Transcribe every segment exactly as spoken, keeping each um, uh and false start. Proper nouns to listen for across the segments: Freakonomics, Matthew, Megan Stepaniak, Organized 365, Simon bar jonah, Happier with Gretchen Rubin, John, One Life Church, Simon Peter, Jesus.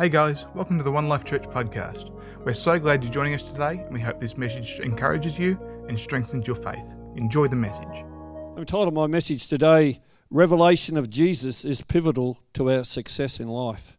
Hey guys, welcome to the One Life Church podcast. We're so glad you're joining us today, and we hope this message encourages you and strengthens your faith. Enjoy the message. I'm titled my message today, Revelation of Jesus is Pivotal to Our Success in Life.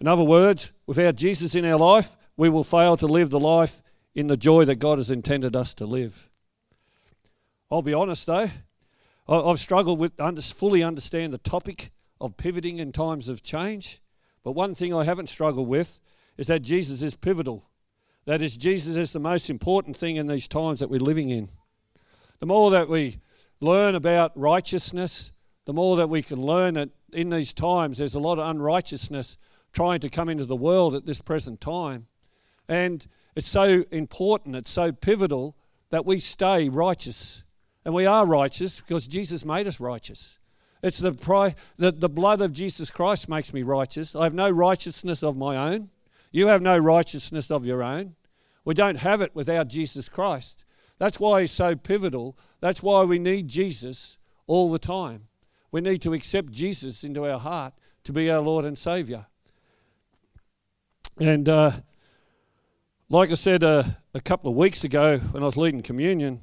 In other words, without Jesus in our life, we will fail to live the life in the joy that God has intended us to live. I'll be honest though, I've struggled with under, fully understand the topic of pivoting in times of change. But one thing I haven't struggled with is that Jesus is pivotal. That is, Jesus is the most important thing in these times that we're living in. The more that we learn about righteousness, the more that we can learn that in these times there's a lot of unrighteousness trying to come into the world at this present time. And it's so important, it's so pivotal that we stay righteous. And we are righteous because Jesus made us righteous. It's the, pri- the the blood of Jesus Christ makes me righteous. I have no righteousness of my own. You have no righteousness of your own. We don't have it without Jesus Christ. That's why he's so pivotal. That's why we need Jesus all the time. We need to accept Jesus into our heart to be our Lord and Saviour. And uh, like I said uh, a couple of weeks ago when I was leading communion,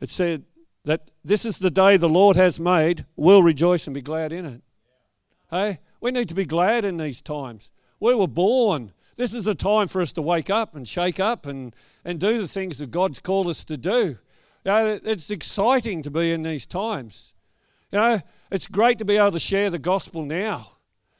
it said that this is the day the Lord has made, we'll rejoice and be glad in it. Yeah. Hey, we need to be glad in these times. We were born. This is the time for us to wake up and shake up and, and do the things that God's called us to do. You know, it's exciting to be in these times. You know, it's great to be able to share the gospel now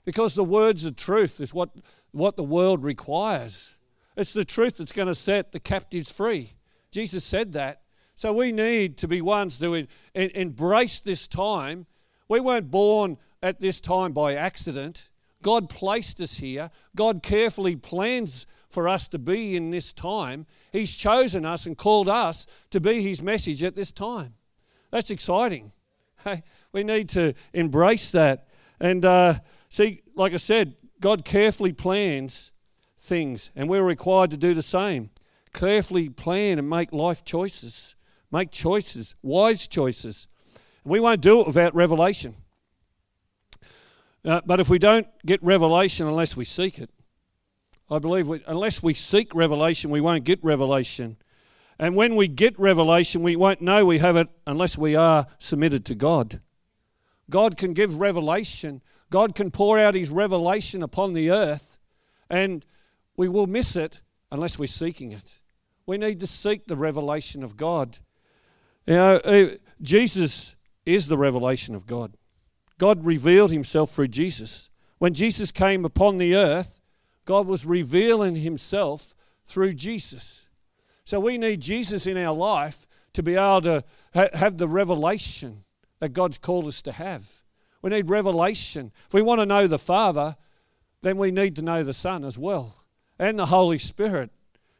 because the words of truth is what, what the world requires. It's the truth that's going to set the captives free. Jesus said that. So we need to be ones to embrace this time. We weren't born at this time by accident. God placed us here. God carefully plans for us to be in this time. He's chosen us and called us to be his message at this time. That's exciting. Hey, we need to embrace that. And uh, see, like I said, God carefully plans things, and we're required to do the same. Carefully plan and make life choices. Make choices, wise choices. We won't do it without revelation. Uh, but if we don't get revelation unless we seek it, I believe we, unless we seek revelation, we won't get revelation. And when we get revelation, we won't know we have it unless we are submitted to God. God can give revelation. God can pour out his revelation upon the earth, and we will miss it unless we're seeking it. We need to seek the revelation of God. You know, Jesus is the revelation of God. God revealed himself through Jesus. When Jesus came upon the earth, God was revealing himself through Jesus. So we need Jesus in our life to be able to ha- have the revelation that God's called us to have. We need revelation. If we want to know the Father, then we need to know the Son as well, and the Holy Spirit,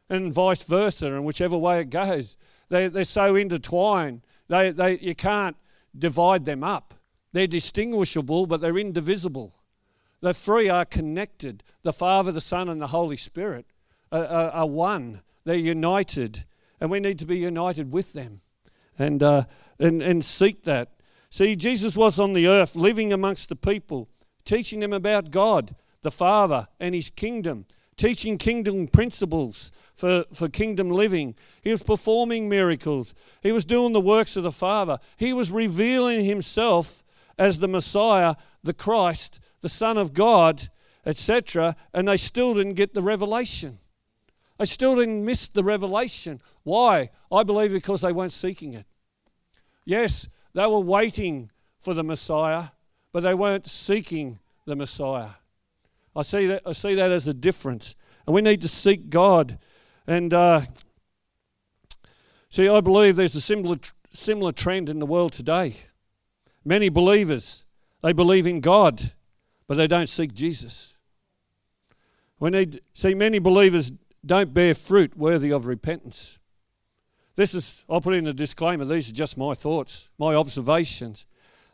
and vice versa, and whichever way it goes. They, they're so intertwined. They, they, you can't divide them up. They're distinguishable, but they're indivisible. The three are connected. The Father, the Son, and the Holy Spirit are, are, are one. They're united, and we need to be united with them and, uh, and, and seek that. See, Jesus was on the earth, living amongst the people, teaching them about God, the Father, and his kingdom, teaching kingdom principles for, for kingdom living. He was performing miracles. He was doing the works of the Father. He was revealing himself as the Messiah, the Christ, the Son of God, et cetera. And they still didn't get the revelation. They still didn't miss the revelation. Why? I believe because they weren't seeking it. Yes, they were waiting for the Messiah, but they weren't seeking the Messiah. I see that I see that as a difference. And we need to seek God. And uh, see, I believe there's a similar, similar trend in the world today. Many believers, they believe in God, but they don't seek Jesus. We need see, many believers don't bear fruit worthy of repentance. This is, I'll put in a disclaimer, these are just my thoughts, my observations,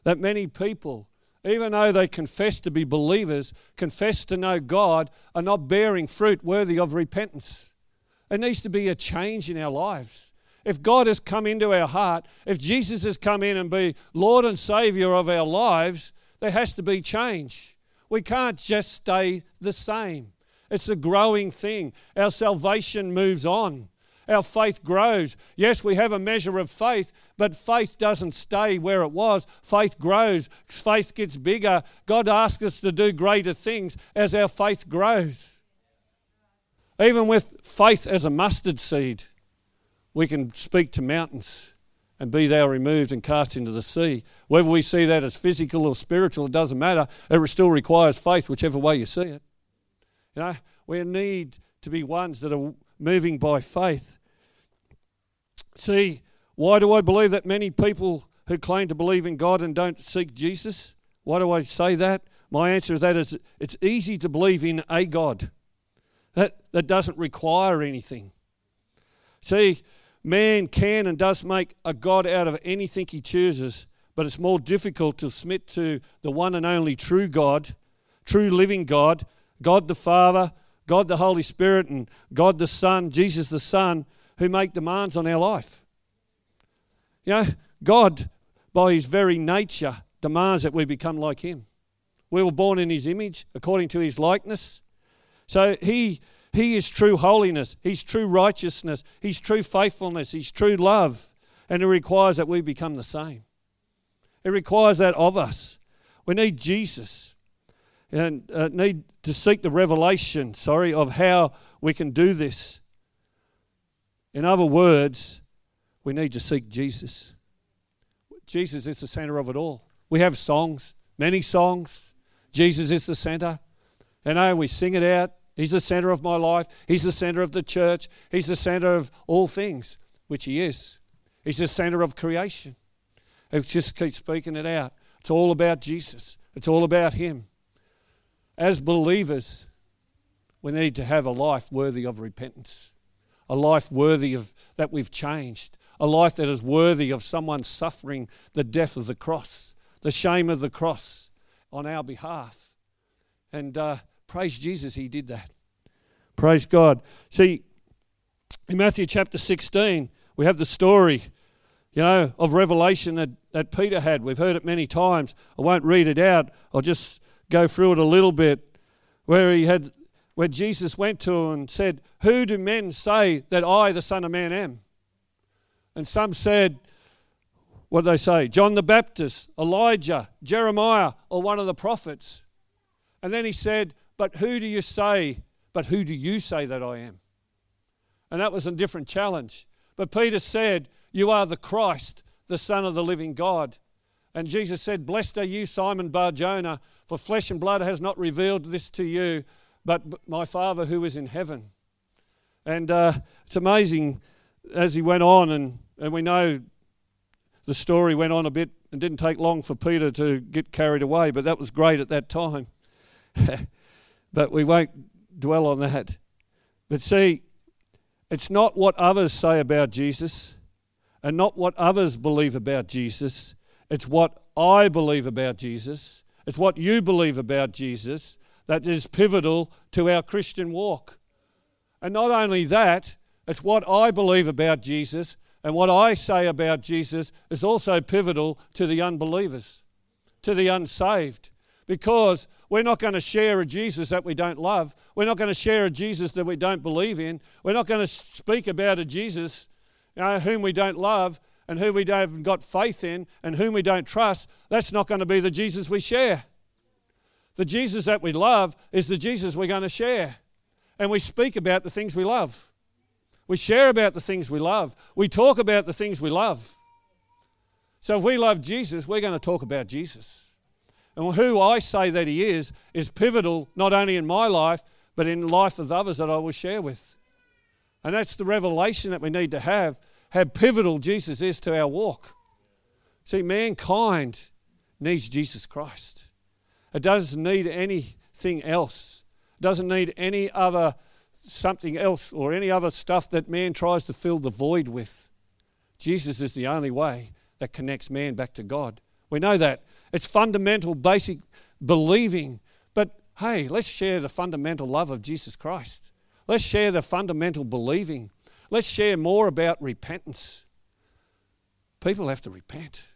that many people, even though they confess to be believers, confess to know God, are not bearing fruit worthy of repentance. There needs to be a change in our lives. If God has come into our heart, if Jesus has come in and be Lord and Saviour of our lives, there has to be change. We can't just stay the same. It's a growing thing. Our salvation moves on. Our faith grows. Yes, we have a measure of faith, but faith doesn't stay where it was. Faith grows. Faith gets bigger. God asks us to do greater things as our faith grows. Even with faith as a mustard seed, we can speak to mountains and be thou removed and cast into the sea. Whether we see that as physical or spiritual, it doesn't matter. It still requires faith, whichever way you see it. You know, we need to be ones that are moving by faith. See, why do I believe that many people who claim to believe in God and don't seek Jesus? Why do I say that? My answer to that is it's easy to believe in a God. That, that doesn't require anything. See, man can and does make a God out of anything he chooses, but it's more difficult to submit to the one and only true God, true living God, God the Father, God the Holy Spirit, and God the Son, Jesus the Son, who make demands on our life. You know, God, by his very nature, demands that we become like him. We were born in his image, according to his likeness. So he... He is true holiness, he's true righteousness, he's true faithfulness, he's true love. And it requires that we become the same. It requires that of us. We need Jesus and uh, need to seek the revelation, sorry, of how we can do this. In other words, we need to seek Jesus. Jesus is the center of it all. We have songs, many songs. Jesus is the center. You know, we sing it out. He's the center of my life. He's the center of the church. He's the center of all things, which he is. He's the center of creation. It just keeps speaking it out. It's all about Jesus. It's all about him. As believers, we need to have a life worthy of repentance, a life worthy of that we've changed, a life that is worthy of someone suffering the death of the cross, the shame of the cross on our behalf. And, uh, Praise Jesus, he did that. Praise God. See, in Matthew chapter sixteen, we have the story, you know, of revelation that, that Peter had. We've heard it many times. I won't read it out. I'll just go through it a little bit, where he had, where Jesus went to him and said, "Who do men say that I, the Son of Man, am?" And some said, what did they say? "John the Baptist, Elijah, Jeremiah, or one of the prophets." And then he said, But who do you say, but who do you say that I am? And that was a different challenge. But Peter said, "You are the Christ, the Son of the living God." And Jesus said, "Blessed are you, Simon bar Jonah, for flesh and blood has not revealed this to you, but my Father who is in heaven." And uh, it's amazing as he went on, and, and we know the story went on a bit and didn't take long for Peter to get carried away, but that was great at that time. But we won't dwell on that. But see, it's not what others say about Jesus and not what others believe about Jesus. It's what I believe about Jesus. It's what you believe about Jesus that is pivotal to our Christian walk. And not only that, it's what I believe about Jesus and what I say about Jesus is also pivotal to the unbelievers, to the unsaved. Because we're not going to share a Jesus that we don't love. We're not going to share a Jesus that we don't believe in. We're not going to speak about a Jesus, you know, whom we don't love and who we haven't got faith in and whom we don't trust. That's not going to be the Jesus we share. The Jesus that we love is the Jesus we're going to share. And we speak about the things we love. We share about the things we love. We talk about the things we love. So if we love Jesus, we're going to talk about Jesus. And who I say that he is, is pivotal not only in my life, but in the life of others that I will share with. And that's the revelation that we need to have, how pivotal Jesus is to our walk. See, mankind needs Jesus Christ. It doesn't need anything else. It doesn't need any other something else or any other stuff that man tries to fill the void with. Jesus is the only way that connects man back to God. We know that. It's fundamental, basic believing. But hey, let's share the fundamental love of Jesus Christ. Let's share the fundamental believing. Let's share more about repentance. People have to repent.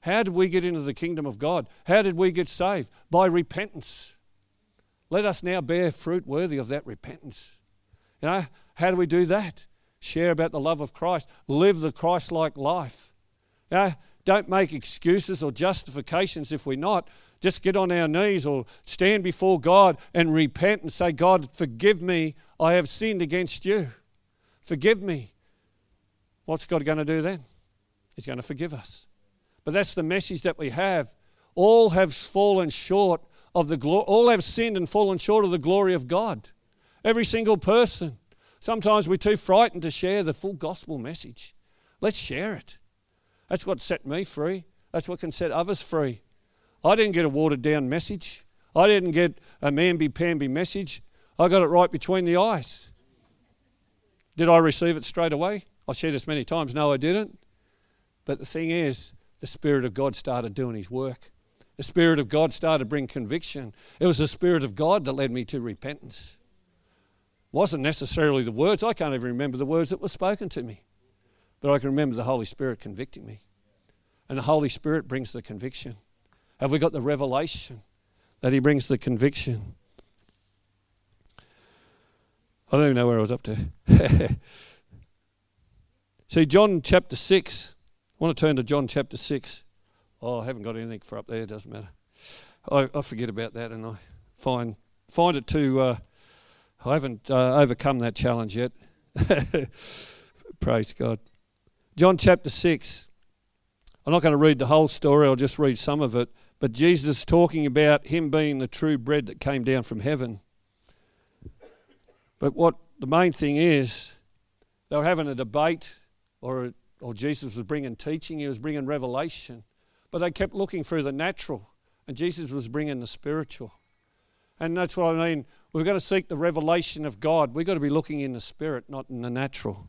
How did we get into the kingdom of God? How did we get saved? By repentance. Let us now bear fruit worthy of that repentance. You know, how do we do that? Share about the love of Christ. Live the Christ-like life. You know, don't make excuses or justifications if we're not. Just get on our knees or stand before God and repent and say, God, forgive me. I have sinned against you. Forgive me. What's God going to do then? He's going to forgive us. But that's the message that we have. All have fallen short of the glory. All have sinned and fallen short of the glory of God. Every single person. Sometimes we're too frightened to share the full gospel message. Let's share it. That's what set me free. That's what can set others free. I didn't get a watered-down message. I didn't get a mamby-pamby message. I got it right between the eyes. Did I receive it straight away? I shared this many times. No, I didn't. But the thing is, the Spirit of God started doing His work. The Spirit of God started to bring conviction. It was the Spirit of God that led me to repentance. It wasn't necessarily the words. I can't even remember the words that were spoken to me. But I can remember the Holy Spirit convicting me. And the Holy Spirit brings the conviction. Have we got the revelation that He brings the conviction? I don't even know where I was up to. See, John chapter six. I want to turn to John chapter six. Oh, I haven't got anything for up there. It doesn't matter. I, I forget about that and I find find it too... Uh, I haven't uh, overcome that challenge yet. Praise God. John chapter six. I'm not going to read the whole story. I'll just read some of it. But Jesus is talking about Him being the true bread that came down from heaven. But what the main thing is, they were having a debate, or, or Jesus was bringing teaching, He was bringing revelation. But they kept looking through the natural, and Jesus was bringing the spiritual. And that's what I mean. We've got to seek the revelation of God. We've got to be looking in the Spirit, not in the natural.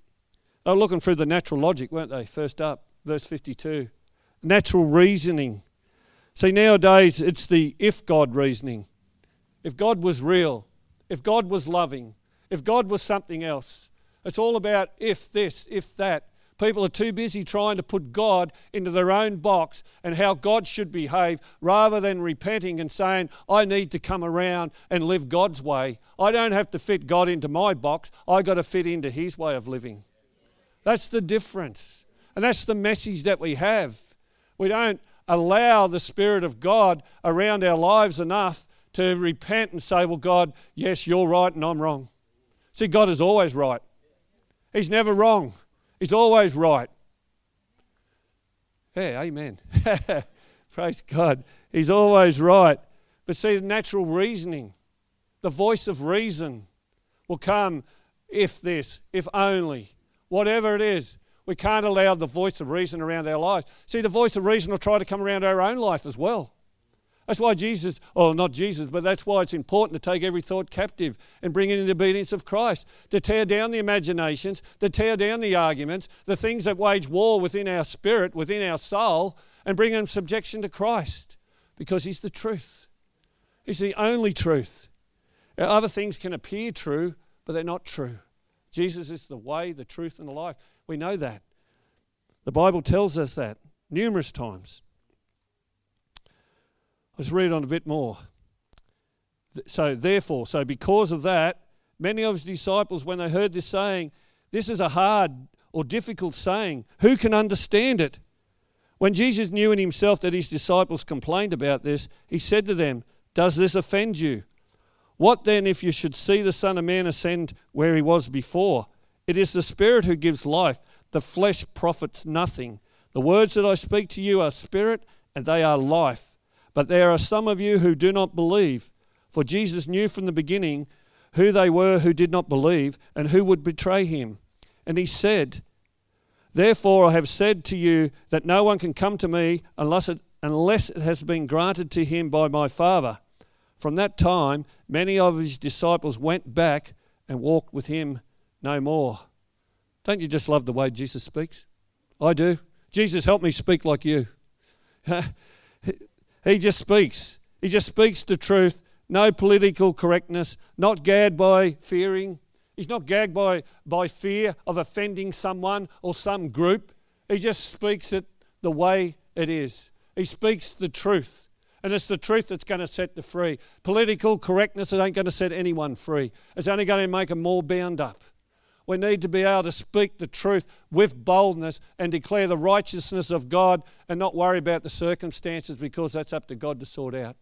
they were looking through the natural logic, weren't they? First up, verse fifty-two. Natural reasoning. See, nowadays it's the if God reasoning. If God was real, if God was loving, if God was something else. It's all about if this, if that. People are too busy trying to put God into their own box and how God should behave rather than repenting and saying, I need to come around and live God's way. I don't have to fit God into my box. I got to fit into His way of living. That's the difference. And that's the message that we have. We don't allow the Spirit of God around our lives enough to repent and say, well, God, yes, you're right and I'm wrong. See, God is always right. He's never wrong. He's always right. Yeah, amen. Praise God. He's always right. But see, the natural reasoning, the voice of reason will come if this, if only, whatever it is. We can't allow the voice of reason around our lives. See, the voice of reason will try to come around our own life as well. That's why Jesus, oh, not Jesus, but that's why it's important to take every thought captive and bring it into obedience of Christ, to tear down the imaginations, to tear down the arguments, the things that wage war within our spirit, within our soul, and bring them subjection to Christ because He's the truth. He's the only truth. Other things can appear true, but they're not true. Jesus is the way, the truth, and the life. We know that. The Bible tells us that numerous times. Let's read on a bit more. So therefore, so because of that, many of His disciples, when they heard this saying, this is a hard or difficult saying, who can understand it? When Jesus knew in Himself that His disciples complained about this, He said to them, does this offend you? What then if you should see the Son of Man ascend where he was before? It is the Spirit who gives life. The flesh profits nothing. The words that I speak to you are spirit and they are life. But there are some of you who do not believe. For Jesus knew from the beginning who they were who did not believe and who would betray him. And he said, Therefore I have said to you that no one can come to me unless it, unless it has been granted to him by my Father. From that time, many of his disciples went back and walked with him no more. Don't you just love the way Jesus speaks? I do. Jesus, help me speak like you. He just speaks. He just speaks the truth. No political correctness. Not gagged by fearing. He's not gagged by, by fear of offending someone or some group. He just speaks it the way it is. He speaks the truth. And it's the truth that's going to set you free. Political correctness, it ain't going to set anyone free. It's only going to make them more bound up. We need to be able to speak the truth with boldness and declare the righteousness of God and not worry about the circumstances, because that's up to God to sort out.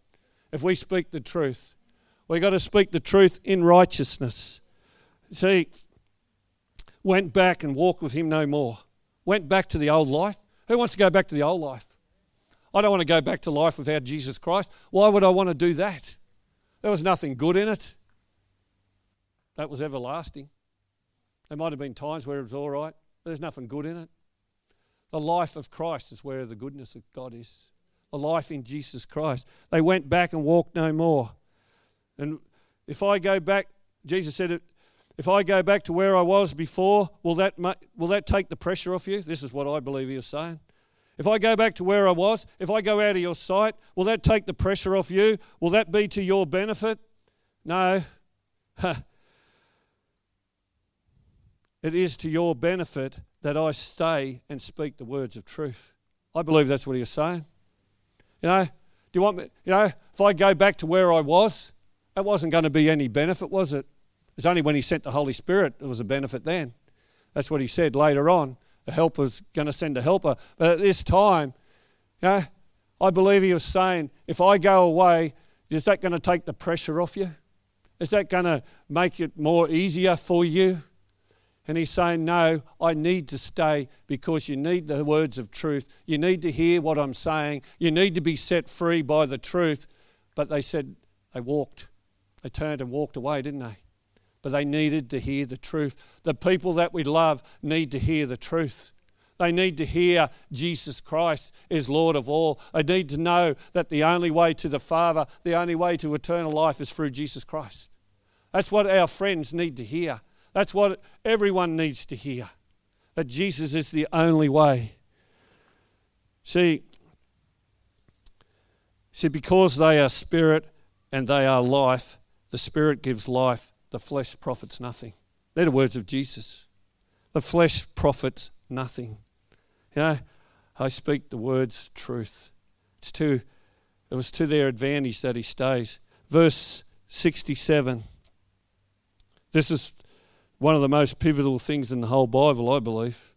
If we speak the truth, we've got to speak the truth in righteousness. See, went back and walked with him no more. Went back to the old life. Who wants to go back to the old life? I don't want to go back to life without Jesus Christ. Why would I want to do that? There was nothing good in it. That was everlasting. There might have been times where it was all right, but there's nothing good in it. The life of Christ is where the goodness of God is. The life in Jesus Christ. They went back and walked no more. And if I go back, Jesus said, it, if I go back to where I was before, will that will that take the pressure off you? This is what I believe he was saying. If I go back to where I was, if I go out of your sight, will that take the pressure off you? Will that be to your benefit? No. It is to your benefit that I stay and speak the words of truth. I believe that's what he was saying. You know, do you want me, you know, if I go back to where I was, that wasn't going to be any benefit, was it? It's only when he sent the Holy Spirit it was a benefit then. That's what he said later on. The helper's going to send a helper. But at this time, you know, I believe he was saying, if I go away, is that going to take the pressure off you? Is that going to make it more easier for you? And he's saying, no, I need to stay, because you need the words of truth. You need to hear what I'm saying. You need to be set free by the truth. But they said, they walked. They turned and walked away, didn't they? But they needed to hear the truth. The people that we love need to hear the truth. They need to hear Jesus Christ is Lord of all. They need to know that the only way to the Father, the only way to eternal life is through Jesus Christ. That's what our friends need to hear. That's what everyone needs to hear, that Jesus is the only way. See, see, because they are spirit and they are life, the Spirit gives life, the flesh profits nothing. They're the words of Jesus. The flesh profits nothing. You know, I speak the words truth. It's to, it was to their advantage that he stays. Verse sixty-seven. This is one of the most pivotal things in the whole Bible, I believe.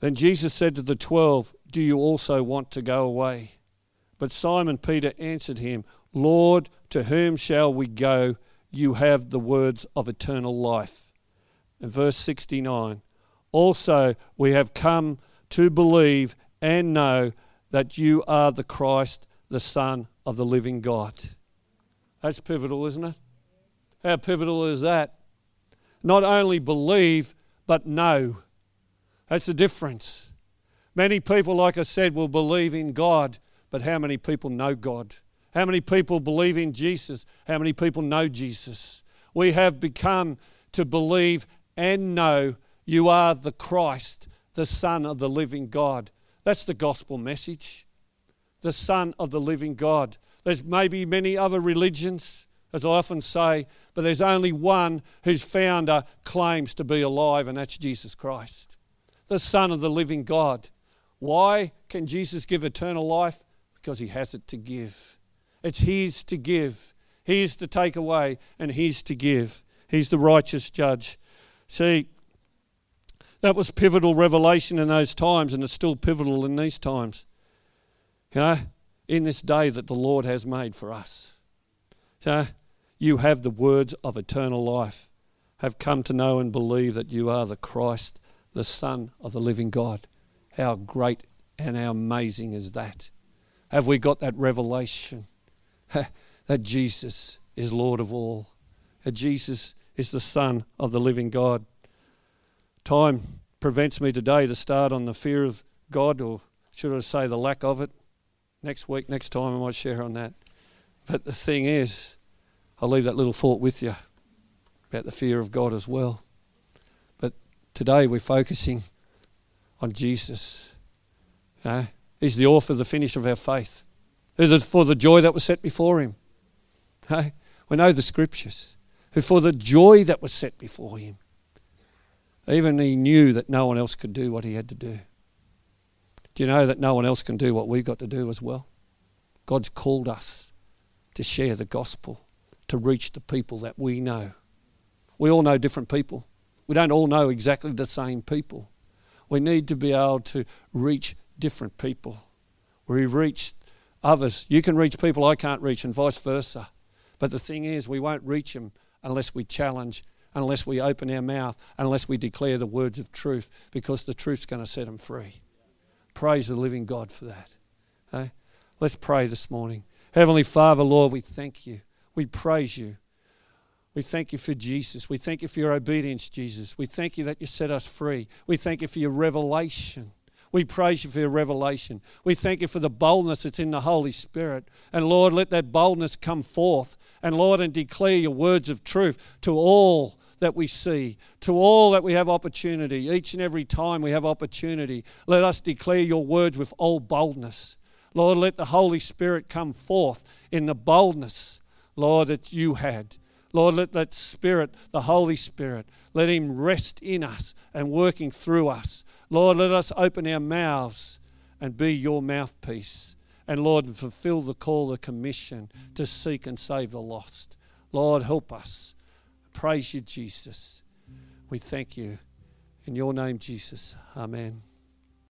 Then Jesus said to the twelve, Do you also want to go away? But Simon Peter answered him, Lord, to whom shall we go? You have the words of eternal life. And verse sixty-nine, Also we have come to believe and know that you are the Christ, the Son of the living God. That's pivotal, isn't it? How pivotal is that? Not only believe, but know. That's the difference. Many people, like I said, will believe in God, but how many people know God? How many people believe in Jesus? How many people know Jesus? We have become to believe and know you are the Christ, the Son of the living God. That's the gospel message. The Son of the living God. There's maybe many other religions, as I often say, but there's only one whose founder claims to be alive, and that's Jesus Christ, the Son of the living God. Why can Jesus give eternal life? Because he has it to give. It's his to give. His to take away, and his to give. He's the righteous judge. See, that was pivotal revelation in those times, and it's still pivotal in these times. You know, in this day that the Lord has made for us. uh, you have the words of eternal life, have come to know and believe that you are the Christ, the Son of the living God. How great and how amazing is that? Have we got that revelation that Jesus is Lord of all, that Jesus is the Son of the living God? Time prevents me today to start on the fear of God, or should I say the lack of it. Next week, next time I might share on that. But the thing is, I'll leave that little thought with you about the fear of God as well. But today we're focusing on Jesus. Uh, he's the author, the finisher of our faith. Who for the joy that was set before him. Uh, we know the scriptures. Who for the joy that was set before him. Even he knew that no one else could do what he had to do. Do you know that no one else can do what we've got to do as well? God's called us to share the gospel, to reach the people that we know. We all know different people. We don't all know exactly the same people. We need to be able to reach different people. We reach others. You can reach people I can't reach and vice versa. But the thing is, we won't reach them unless we challenge, unless we open our mouth, unless we declare the words of truth, because the truth's going to set them free. Praise the living God for that. Eh? Let's pray this morning. Heavenly Father, Lord, we thank you. We praise you. We thank you for Jesus. We thank you for your obedience, Jesus. We thank you that you set us free. We thank you for your revelation. We praise you for your revelation. We thank you for the boldness that's in the Holy Spirit. And Lord, let that boldness come forth. And Lord, and declare your words of truth to all that we see, to all that we have opportunity. Each and every time we have opportunity, let us declare your words with all boldness. Lord, let the Holy Spirit come forth in the boldness, Lord, that you had. Lord, let that Spirit, the Holy Spirit, let him rest in us and working through us. Lord, let us open our mouths and be your mouthpiece. And Lord, fulfill the call, the commission to seek and save the lost. Lord, help us. Praise you, Jesus. We thank you. In your name, Jesus. Amen.